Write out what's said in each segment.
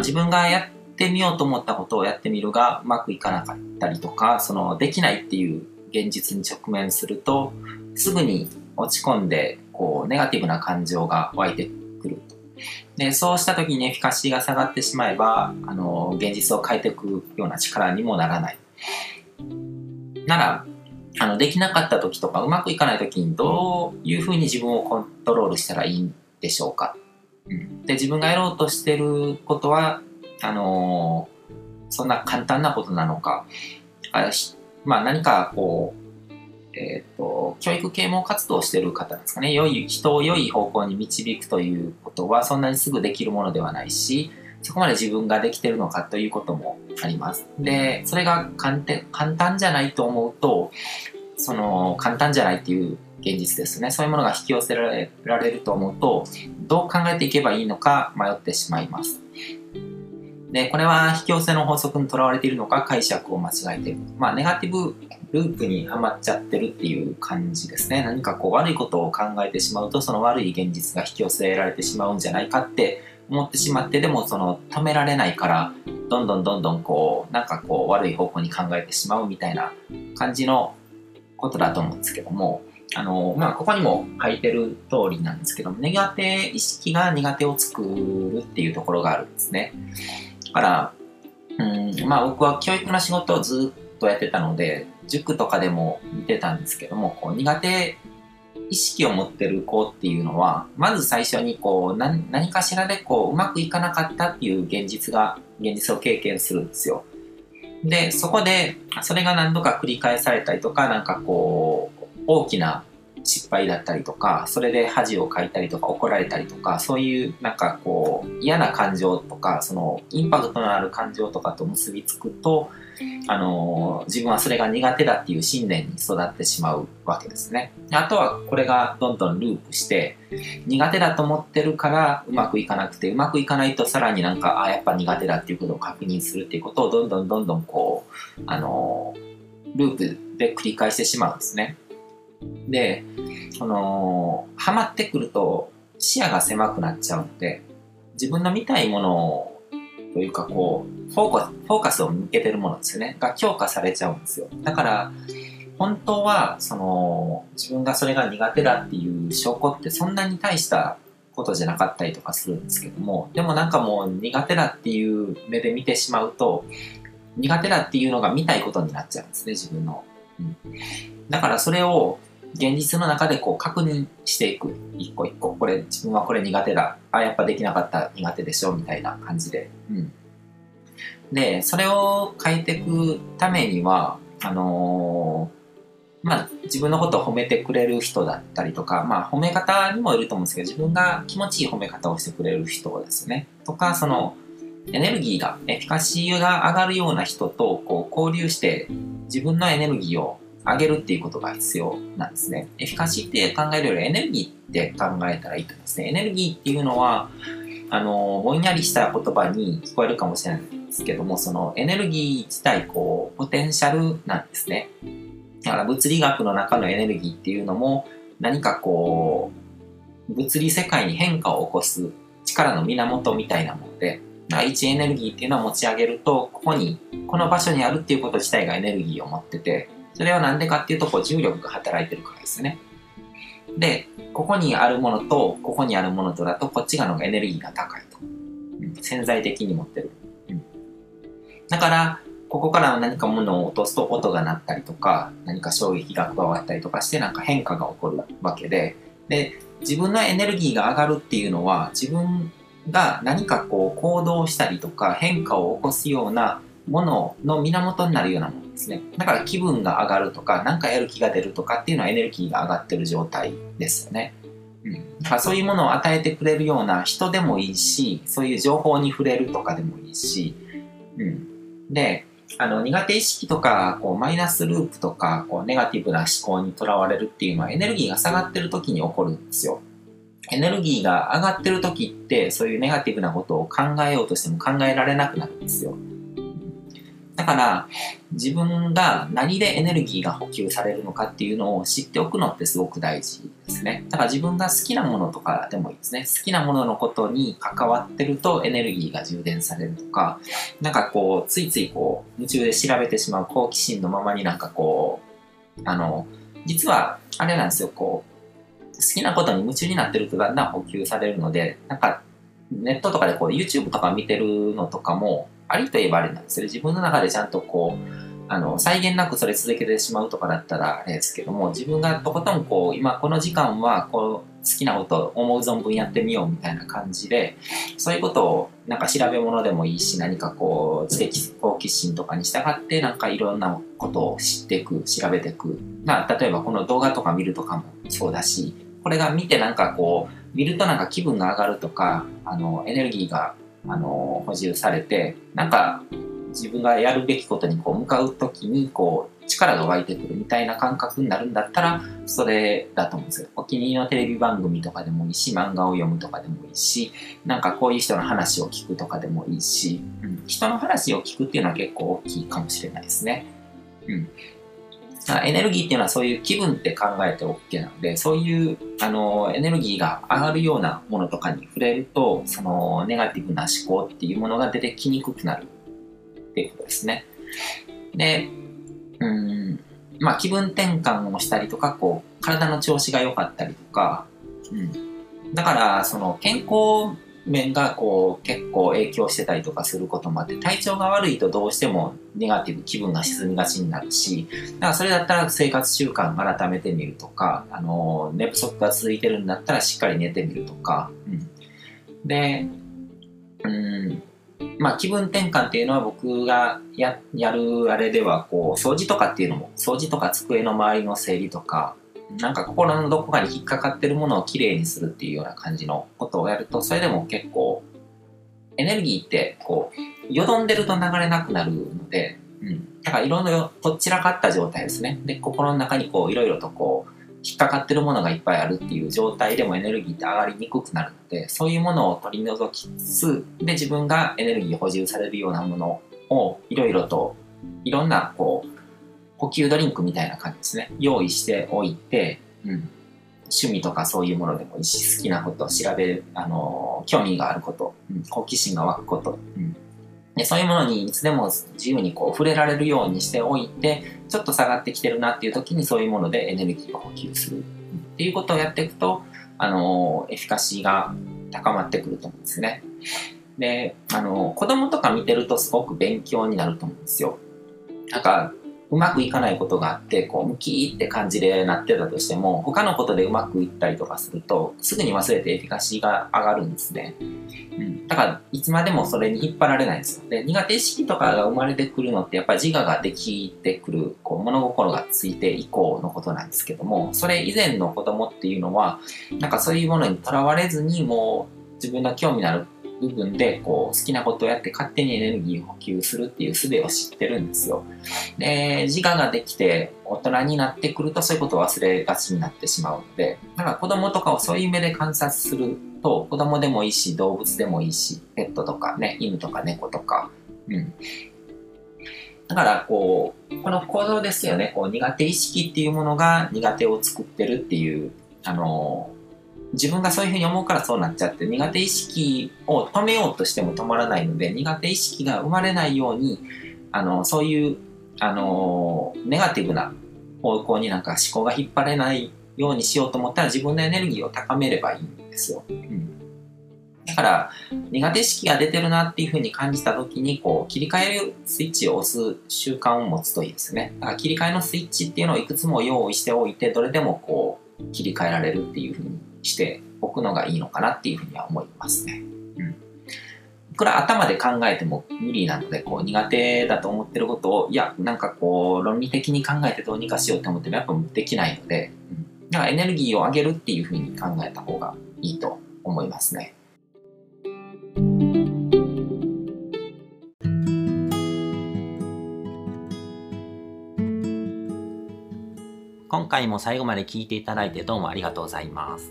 自分がやってみようと思ったことをやってみるがうまくいかなかったりとか、そのできないっていう現実に直面するとすぐに落ち込んでこうネガティブな感情が湧いてくる。でそうした時にエフィカシーが下がってしまえば現実を変えていくような力にもならない。ならできなかった時とかうまくいかない時にどういうふうに自分をコントロールしたらいいんでしょうか。で自分がやろうとしてることはそんな簡単なことなのか、まあ、何かこう、教育啓蒙活動をしてる方ですかね。人を良い方向に導くということはそんなにすぐできるものではないし、そこまで自分ができてるのかということもあります。でそれが簡単じゃないと思うと、その簡単じゃないっていう現実ですね。そういうものが引き寄せられると思うと、どう考えていけばいいのか迷ってしまいます。でこれは引き寄せの法則にとらわれているのか、解釈を間違えている、まあ、ネガティブループにはまっちゃってるっていう感じですね。何かこう悪いことを考えてしまうと、その悪い現実が引き寄せられてしまうんじゃないかって思ってしまって、でもその止められないからどんどんこうなんかこう悪い方向に考えてしまうみたいな感じのことだと思うんですけども、まあ、ここにも書いてる通りなんですけども、意識が苦手を作るっていうところがあるんですね。だからまあ、僕は教育の仕事をずっとやってたので塾とかでも見てたんですけども、こう苦手意識を持ってる子っていうのは、まず最初にこう何かしらでこううまくいかなかったっていう現実を経験するんですよ。でそこでそれが何度か繰り返されたりとか、なんかこう大きな失敗だったりとか、それで恥をかいたりとか怒られたりとか、そういうなんかこう嫌な感情とか、そのインパクトのある感情とかと結びつくと、自分はそれが苦手だっていう信念に育ってしまうわけですね。あとはこれがどんどんループして、苦手だと思ってるからうまくいかなくて、うまくいかないとさらになんかやっぱ苦手だっていうことを確認するっていうことをどんどんこうループで繰り返してしまうんですね。でハマってくると視野が狭くなっちゃうので、自分の見たいものをというかこうフォーカスを向けてるものですよねが強化されちゃうんですよ。だから本当はその自分がそれが苦手だっていう証拠ってそんなに大したことじゃなかったりとかするんですけども、でもなんかもう苦手だっていう目で見てしまうと、苦手だっていうのが見たいことになっちゃうんですね、自分の。だからそれを現実の中でこう確認していく、一個一個、これ自分はこれ苦手だ、やっぱできなかった、苦手でしょみたいな感じで、でそれを変えていくためにはまあ、自分のことを褒めてくれる人だったりとか、まあ、褒め方にもいると思うんですけど、自分が気持ちいい褒め方をしてくれる人ですねとか、そのエネルギーがエフィカシーが上がるような人とこう交流して自分のエネルギーを上げるっていうことが必要なんですね。エフィカシーって考えるよりエネルギーって考えたらいいと思うんですね。エネルギーっていうのはぼんやりした言葉に聞こえるかもしれないんですけども、そのエネルギー自体こうポテンシャルなんですね。だから物理学の中のエネルギーっていうのも、何かこう物理世界に変化を起こす力の源みたいなもので、第一エネルギーっていうのは持ち上げると、この場所にあるっていうこと自体がエネルギーを持ってて、それは何でかっていうと、こう重力が働いてるからですね。でここにあるものとここにあるものとだと、こっち側のエネルギーが高いと、潜在的に持ってる、だからここから何か物を落とすと音が鳴ったりとか、何か衝撃が加わったりとかして、なんか変化が起こるわけで、自分のエネルギーが上がるっていうのは、自分が何かこう行動したりとか変化を起こすようなものの源になるようなものですね。だから気分が上がるとか、何かやる気が出るとかっていうのはエネルギーが上がってる状態ですよね。だからそういうものを与えてくれるような人でもいいし、そういう情報に触れるとかでもいいし、で苦手意識とかこうマイナスループとかこうネガティブな思考にとらわれるっていうのは、エネルギーが下がってる時に起こるんですよ。エネルギーが上がってる時って、そういうネガティブなことを考えようとしても考えられなくなるんですよ。だから自分が何でエネルギーが補給されるのかっていうのを知っておくのってすごく大事ですね。だから自分が好きなものとかでもいいですね。好きなもののことに関わってるとエネルギーが充電されるとか、なんかこうついついこう夢中で調べてしまう好奇心のままになんかこう実はあれなんですよ、こう好きなことに夢中になってるとだんだん補給されるので、なんかネットとかでこう YouTube とか見てるのとかもありといえばあれなんですよ。自分の中でちゃんとこう際限なくそれ続けてしまうとかだったらあれですけども、自分がとことんこう今この時間はこう好きなことを思う存分やってみようみたいな感じで、そういうことをなんか調べ物でもいいし、何かこう知的好奇心とかに従ってなんかいろんなことを知っていく、調べていく、例えばこの動画とか見るとかもそうだし、これが見てなんかこう見るとなんか気分が上がるとか、エネルギーが補充されて、なんか自分がやるべきことにこう向かう時にこう力が湧いてくるみたいな感覚になるんだったらそれだと思うんですよ。お気に入りのテレビ番組とかでもいいし、漫画を読むとかでもいいし、なんかこういう人の話を聞くとかでもいいし、人の話を聞くっていうのは結構大きいかもしれないですね。エネルギーっていうのはそういう気分って考えて OK なので、そういうエネルギーが上がるようなものとかに触れると、そのネガティブな思考っていうものが出てきにくくなるっていうことですね。で、気分転換をしたりとか、こう体の調子が良かったりとか、だからその健康面がこう結構影響してたりとかすることもあって、体調が悪いとどうしてもネガティブ、気分が沈みがちになるし、だからそれだったら生活習慣改めてみるとか、寝不足が続いてるんだったらしっかり寝てみるとか、で、気分転換っていうのは僕がやるあれでは、こう掃除とかっていうのも、掃除とか机の周りの整理とか、なんか心のどこかに引っかかってるものをきれいにするっていうような感じのことをやると、それでも結構エネルギーってこうよどんでると流れなくなるので、だからいろんなとっちらかった状態ですね。で、心の中にこういろいろとこう引っかかってるものがいっぱいあるっていう状態でもエネルギーって上がりにくくなるので、そういうものを取り除きつつ、で自分がエネルギー補充されるようなものをいろいろと、いろんなこう補給ドリンクみたいな感じですね、用意しておいて、趣味とかそういうものでもいいし、好きなことを調べる、興味があること、好奇心が湧くこと、でそういうものにいつでも自由にこう触れられるようにしておいて、ちょっと下がってきてるなっていう時にそういうものでエネルギーを補給する、っていうことをやっていくと、エフィカシーが高まってくると思うんですね。で、子供とか見てるとすごく勉強になると思うんですよ。なんかうまくいかないことがあって、こう、ムキーって感じでなってたとしても、他のことでうまくいったりとかすると、すぐに忘れてエフィカシーが上がるんですね。だから、いつまでもそれに引っ張られないんですよ。で、苦手意識とかが生まれてくるのって、やっぱり自我ができてくる、こう、物心がついて以降のことなんですけども、それ以前の子供っていうのは、なんかそういうものにとらわれずに、もう、自分の興味のある部分でこう好きなことをやって勝手にエネルギーを補給するっていう術を知ってるんですよ。で、自我ができて大人になってくるとそういうことを忘れがちになってしまうので、だから子供とかをそういう目で観察すると、子供でもいいし動物でもいいし、ペットとかね、犬とか猫とか、だからこうこの行動ですよね。こう苦手意識っていうものが苦手を作ってるっていう、自分がそういうふうに思うからそうなっちゃって、苦手意識を止めようとしても止まらないので、苦手意識が生まれないように、そういう、ネガティブな方向になんか思考が引っ張れないようにしようと思ったら、自分のエネルギーを高めればいいんですよ。だから苦手意識が出てるなっていうふうに感じた時に、こう切り替えるスイッチを押す習慣を持つといいですね。だから切り替えのスイッチっていうのをいくつも用意しておいて、どれでもこう切り替えられるっていうふうにしておくのがいいのかなっていうふうには思いますね。これは頭で考えても無理なので、こう苦手だと思ってることを、いや、なんかこう論理的に考えてどうにかしようと思ってもやっぱできないので、だからエネルギーを上げるっていうふうに考えた方がいいと思いますね。今回も最後まで聞いていただいてどうもありがとうございます。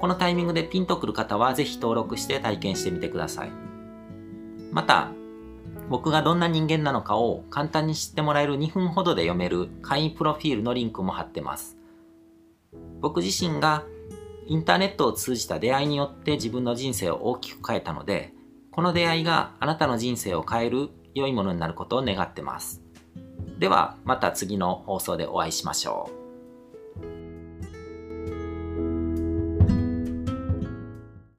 このタイミングでピンとくる方はぜひ登録して体験してみてください。また、僕がどんな人間なのかを簡単に知ってもらえる2分ほどで読める会員プロフィールのリンクも貼ってます。僕自身がインターネットを通じた出会いによって自分の人生を大きく変えたので、この出会いがあなたの人生を変える良いものになることを願ってます。ではまた次の放送でお会いしましょう。